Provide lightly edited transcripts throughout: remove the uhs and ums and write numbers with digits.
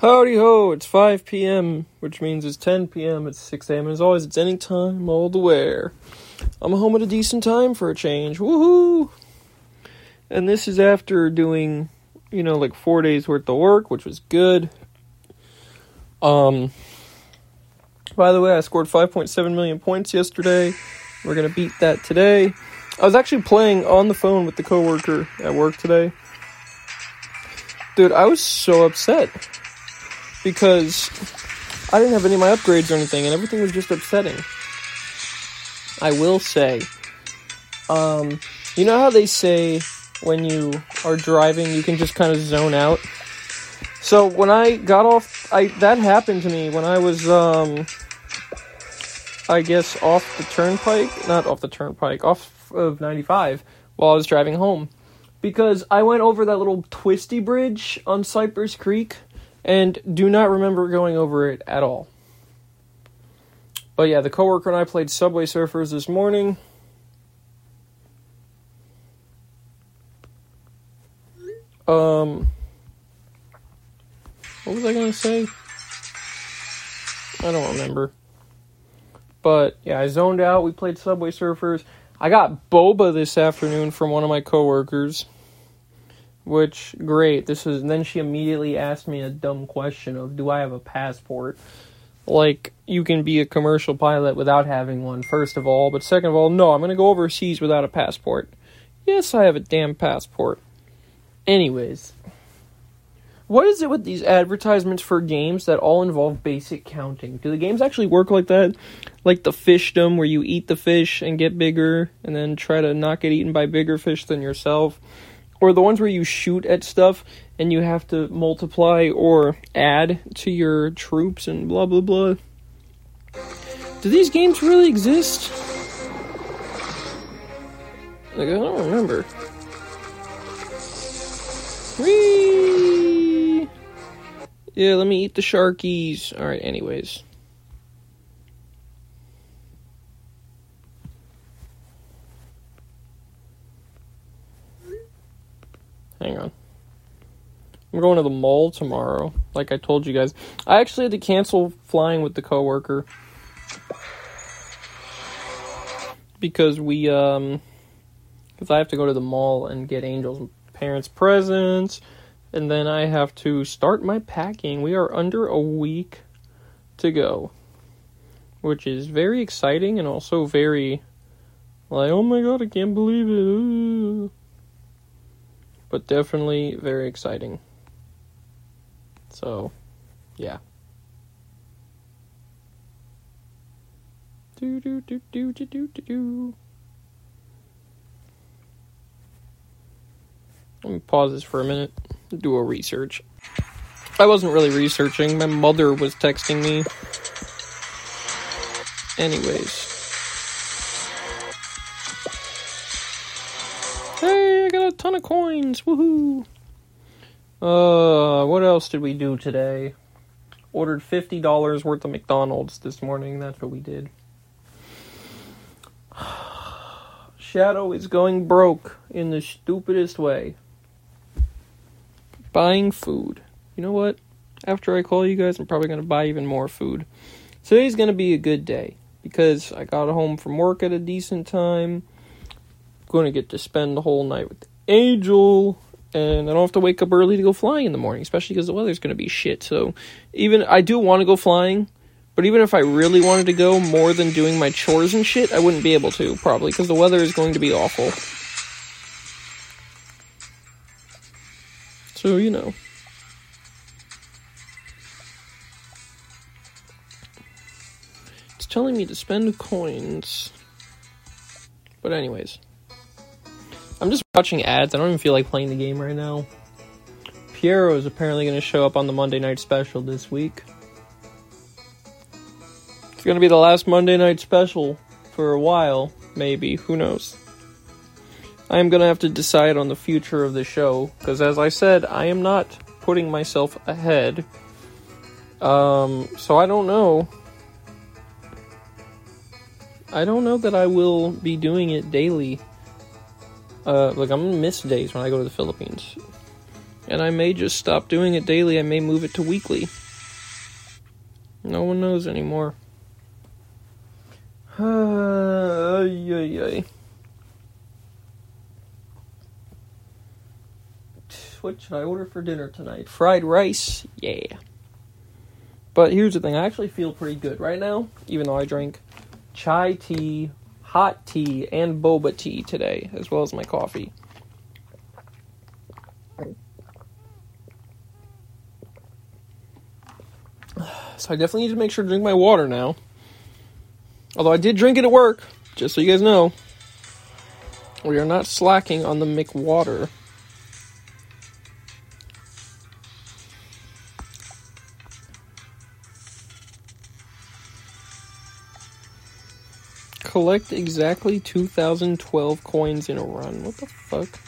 Howdy ho, it's 5 p.m., which means it's 10 p.m., it's 6 a.m., as always, it's any time, all the where. I'm home at a decent time for a change, woohoo! And this is after doing, 4 days worth of work, which was good. By the way, I scored 5.7 million points yesterday. We're gonna beat that today. I was actually playing on the phone with the coworker at work today. Dude, I was so upset. Because I didn't have any of my upgrades or anything, and everything was just upsetting. I will say, you know how they say when you are driving, you can just kind of zone out? So when I got off, that happened to me when I was, off the turnpike, off of 95 while I was driving home. Because I went over that little twisty bridge on Cypress Creek. And do not remember going over it at all. But yeah, the coworker and I played Subway Surfers this morning. What was I going to say? I don't remember. But yeah, I zoned out. We played Subway Surfers. I got boba this afternoon from one of my coworkers. Which, great, then she immediately asked me a dumb question of, do I have a passport? Like, you can be a commercial pilot without having one, first of all, but second of all, no, I'm gonna go overseas without a passport. Yes, I have a damn passport. Anyways. What is it with these advertisements for games that all involve basic counting? Do the games actually work like that? Like the Fishdom, where you eat the fish and get bigger, and then try to not get eaten by bigger fish than yourself? Or the ones where you shoot at stuff and you have to multiply or add to your troops and blah, blah, blah. Do these games really exist? Like, I don't remember. Whee! Yeah, let me eat the sharkies. Alright, anyways. Hang on. I'm going to the mall tomorrow, like I told you guys. I actually had to cancel flying with the coworker. Because I have to go to the mall and get Angel's parents' presents. And then I have to start my packing. We are under a week to go. Which is very exciting and also very, oh my god, I can't believe it. Ooh. But definitely very exciting. So, yeah. Let me pause this for a minute. Do a research. I wasn't really researching. My mother was texting me. Anyways. Hey, I got a ton of coins, woohoo! What else did we do today? Ordered $50 worth of McDonald's this morning, that's what we did. Shadow is going broke in the stupidest way. Buying food. You know what? After I call you guys, I'm probably going to buy even more food. Today's going to be a good day, because I got home from work at a decent time. Going to get to spend the whole night with Angel, and I don't have to wake up early to go flying in the morning, especially because the weather's going to be shit. So even I do want to go flying, but even if I really wanted to go more than doing my chores and shit, I wouldn't be able to, probably, because the weather is going to be awful. So, It's telling me to spend coins. But anyways. I'm just watching ads. I don't even feel like playing the game right now. Piero is apparently going to show up on the Monday Night Special this week. It's going to be the last Monday Night Special for a while, maybe. Who knows? I am going to have to decide on the future of the show, because as I said, I am not putting myself ahead. So I don't know. I don't know that I will be doing it daily. I'm going to miss days when I go to the Philippines. And I may just stop doing it daily. I may move it to weekly. No one knows anymore. What should I order for dinner tonight? Fried rice? Yeah. But here's the thing. I actually feel pretty good right now, even though I drank chai tea, hot tea, and boba tea today, as well as my coffee. So I definitely need to make sure to drink my water now. Although I did drink it at work, just so you guys know. We are not slacking on the McWater. Collect exactly 2,012 coins in a run. What the fuck?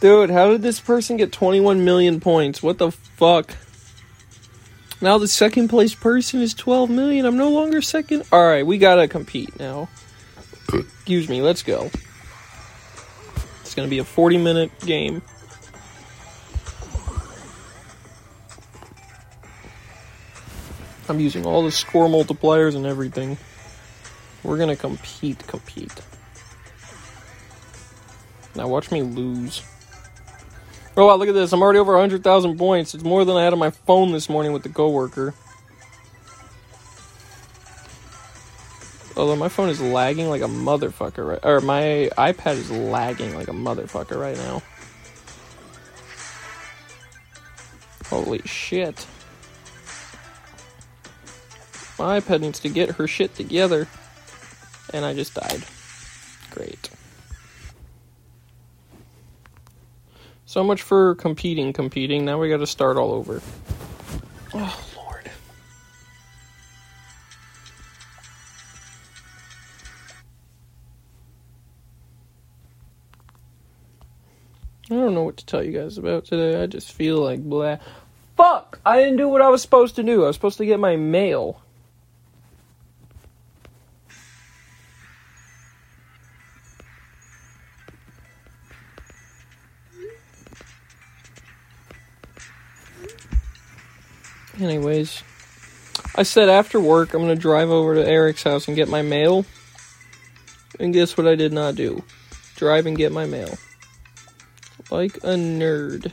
Dude, how did this person get 21 million points? What the fuck? Now the second place person is 12 million. I'm no longer second. Alright, we gotta compete now. Excuse me, let's go. It's gonna be a 40-minute game. I'm using all the score multipliers and everything. We're gonna compete. Now watch me lose. Oh wow, look at this. I'm already over 100,000 points. It's more than I had on my phone this morning with the coworker. Although my phone is lagging like a motherfucker right... Or my iPad is lagging like a motherfucker right now. Holy shit. My iPad needs to get her shit together. And I just died. Great. So much for competing. Now we gotta start all over. Oh, Lord. I don't know what to tell you guys about today. I just feel like blah. Fuck! I didn't do what I was supposed to do. I was supposed to get my mail. Anyways, I said after work, I'm going to drive over to Eric's house and get my mail. And guess what I did not do? Drive and get my mail. Like a nerd.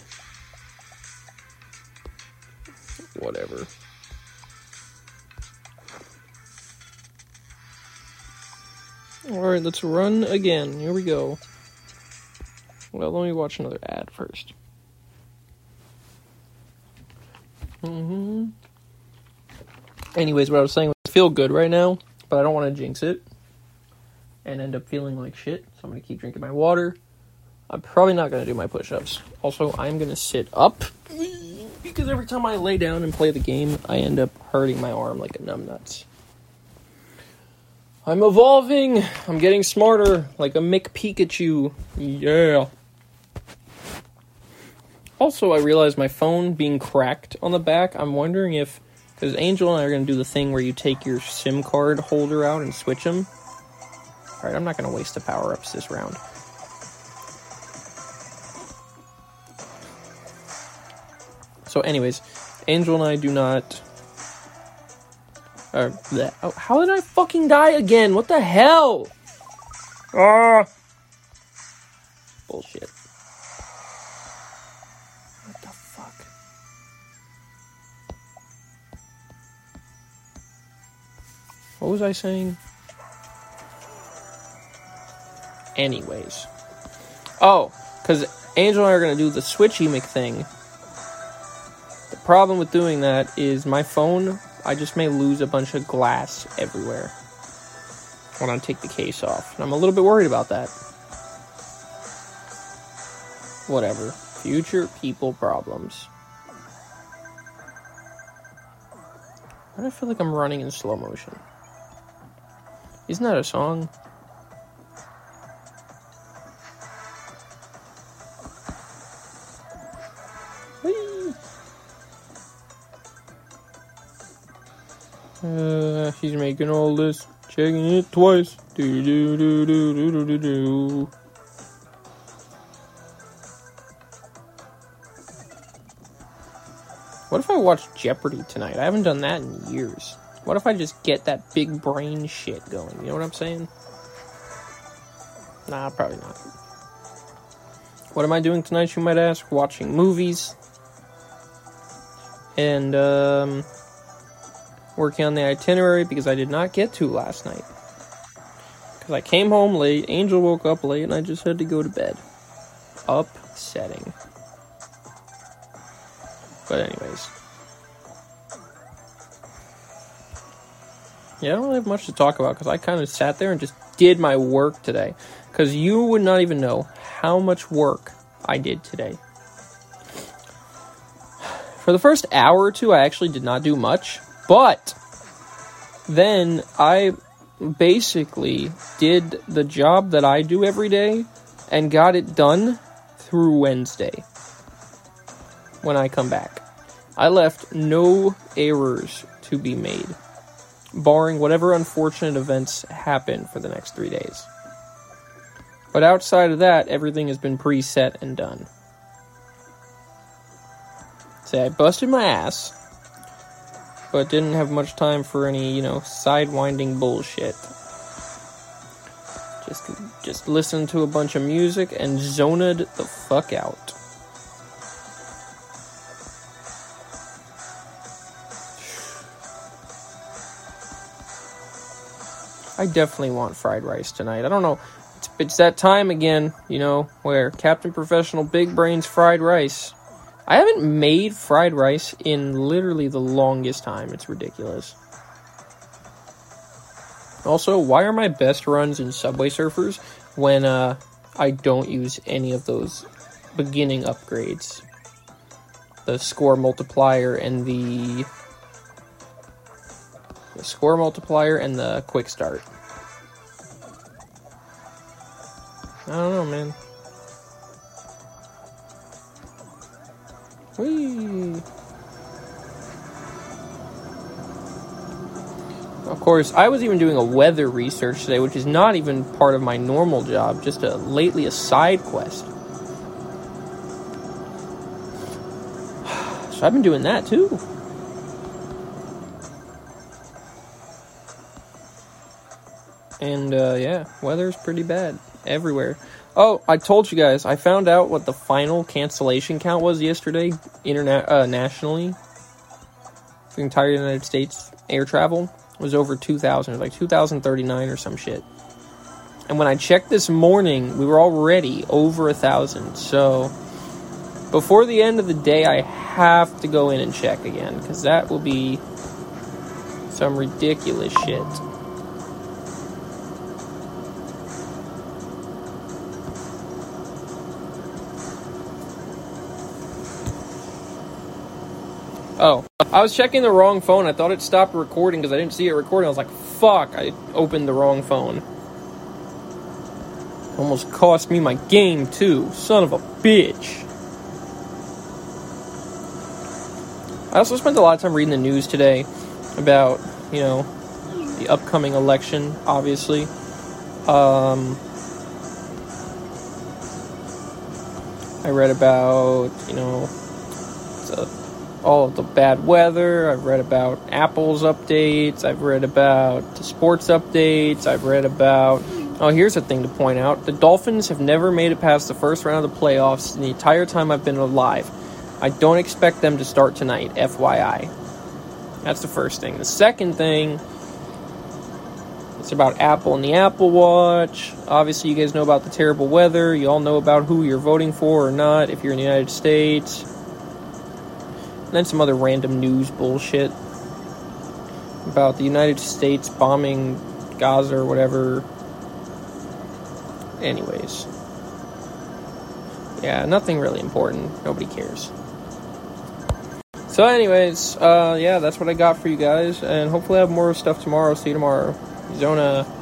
Whatever. Alright, let's run again. Here we go. Well, let me watch another ad first. Anyways, what I was saying was I feel good right now, but I don't want to jinx it and end up feeling like shit, so I'm going to keep drinking my water. I'm probably not going to do my push-ups. Also, I'm going to sit up because every time I lay down and play the game, I end up hurting my arm like a numbnuts. I'm evolving. I'm getting smarter like a Pikachu. Yeah. Also, I realized my phone being cracked on the back, I'm wondering if... Because Angel and I are going to do the thing where you take your SIM card holder out and switch them. Alright, I'm not going to waste the power-ups this round. So anyways, Angel and I do not... Oh, how did I fucking die again? What the hell? Bullshit. What was I saying? Anyways. Oh, because Angel and I are going to do the Switch Emic thing. The problem with doing that is my phone, I just may lose a bunch of glass everywhere when I take the case off. And I'm a little bit worried about that. Whatever. Future people problems. Why do I feel like I'm running in slow motion? Isn't that a song? Whee! She's making all this, checking it twice. Do do do do do do do do. What if I watch Jeopardy tonight? I haven't done that in years. What if I just get that big brain shit going? You know what I'm saying? Nah, probably not. What am I doing tonight, you might ask? Watching movies. And, working on the itinerary because I did not get to last night. Because I came home late, Angel woke up late, and I just had to go to bed. Upsetting. But anyways. Yeah, I don't really have much to talk about because I kind of sat there and just did my work today. Because you would not even know how much work I did today. For the first hour or two, I actually did not do much. But then I basically did the job that I do every day and got it done through Wednesday when I come back. I left no errors to be made, barring whatever unfortunate events happen for the next 3 days. But outside of that, everything has been preset and done. So I busted my ass, but didn't have much time for any, sidewinding bullshit. Just listened to a bunch of music and zoned the fuck out. I definitely want fried rice tonight. I don't know. It's that time again, where Captain Professional Big Brain's fried rice. I haven't made fried rice in literally the longest time. It's ridiculous. Also, why are my best runs in Subway Surfers when I don't use any of those beginning upgrades? The score multiplier and the score multiplier and the quick start. I don't know, man. Whee! Of course, I was even doing a weather research today, which is not even part of my normal job, just lately a side quest. So I've been doing that too. And, yeah, weather's pretty bad everywhere. Oh, I told you guys, I found out what the final cancellation count was yesterday, nationally. The entire United States air travel was over 2,000. It was like 2,039 or some shit. And when I checked this morning, we were already over 1,000. So, before the end of the day, I have to go in and check again, because that will be some ridiculous shit. Oh, I was checking the wrong phone. I thought it stopped recording because I didn't see it recording. I was like, fuck, I opened the wrong phone. Almost cost me my game, too. Son of a bitch. I also spent a lot of time reading the news today about, the upcoming election, obviously. I read about, all of the bad weather. I've read about Apple's updates. I've read about the sports updates. I've read about... Oh, here's a thing to point out. The Dolphins have never made it past the first round of the playoffs in the entire time I've been alive. I don't expect them to start tonight, FYI. That's the first thing. The second thing... It's about Apple and the Apple Watch. Obviously, you guys know about the terrible weather. You all know about who you're voting for or not if you're in the United States. And then some other random news bullshit about the United States bombing Gaza or whatever. Anyways. Yeah, nothing really important. Nobody cares. So anyways, yeah, that's what I got for you guys. And hopefully I have more stuff tomorrow. See you tomorrow. Zona...